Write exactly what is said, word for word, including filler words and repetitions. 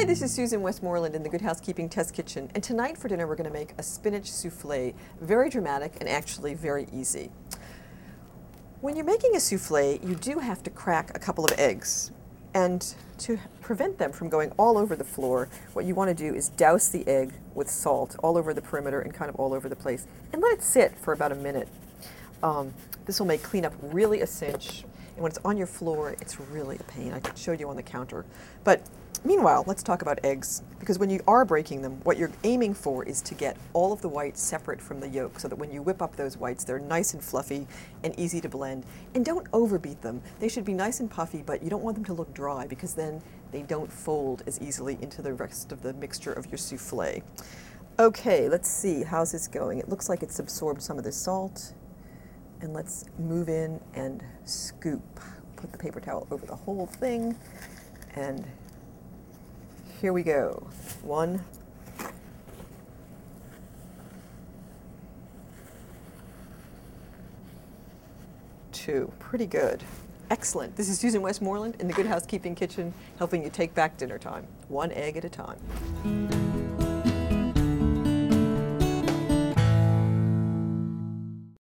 Hi, this is Susan Westmoreland in the Good Housekeeping Test Kitchen, and tonight for dinner we're going to make a spinach souffle. Very dramatic and actually very easy. When you're making a souffle, you do have to crack a couple of eggs, and to prevent them from going all over the floor, what you want to do is douse the egg with salt all over the perimeter and kind of all over the place, and let it sit for about a minute. Um, this will make cleanup really a cinch, and when it's on your floor, it's really a pain. I showed you on the counter. But meanwhile, let's talk about eggs, because when you are breaking them, what you're aiming for is to get all of the whites separate from the yolk, so that when you whip up those whites, they're nice and fluffy and easy to blend. And don't overbeat them. They should be nice and puffy, but you don't want them to look dry, because then they don't fold as easily into the rest of the mixture of your souffle. Okay, let's see, how's this going? It looks like it's absorbed some of the salt. And let's move in and scoop. Put the paper towel over the whole thing. And here we go. One. Two. Pretty good. Excellent. This is Susan Westmoreland in the Good Housekeeping Kitchen, helping you take back dinner time, one egg at a time.